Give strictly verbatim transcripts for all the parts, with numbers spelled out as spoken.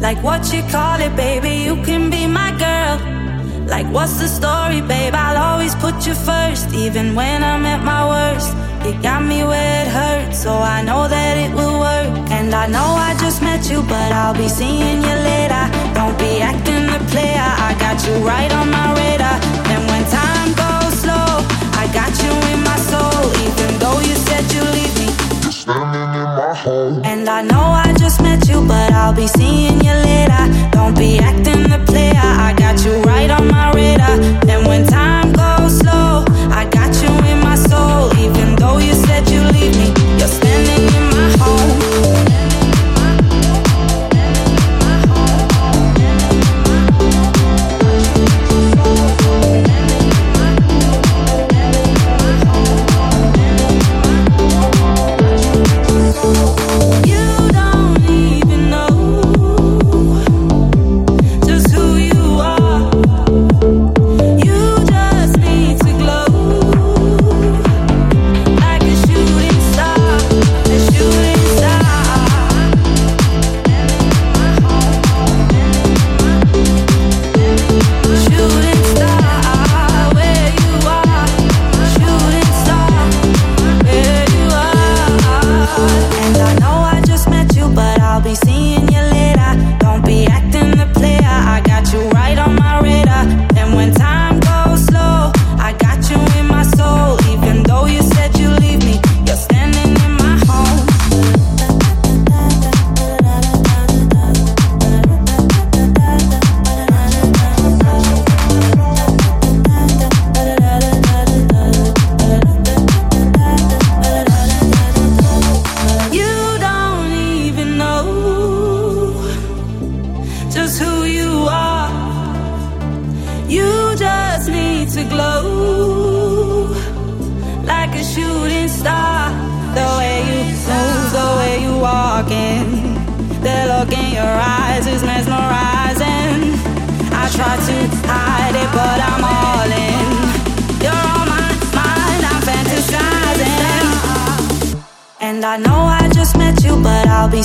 Like what you call it, baby, you can be my girl. Like what's the story, babe, I'll always put you first. Even when I'm at my worst, you got me where it hurts. So I know that it will work. And I know I just met you, but I'll be seeing you later. Don't be acting a player, I got you right on my radar. And when time goes slow, I got you in my soul. Even though you said you leave me, you're standing in my home. And I know I just met you, but I'll be seeing you later. Don't be acting the player, I got you right on my radar. And when time goes slow, I got you in my soul. Even though you said you leave me, you're standing in my home.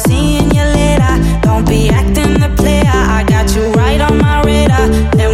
Seeing you later, don't be acting the player, I got you right on my radar.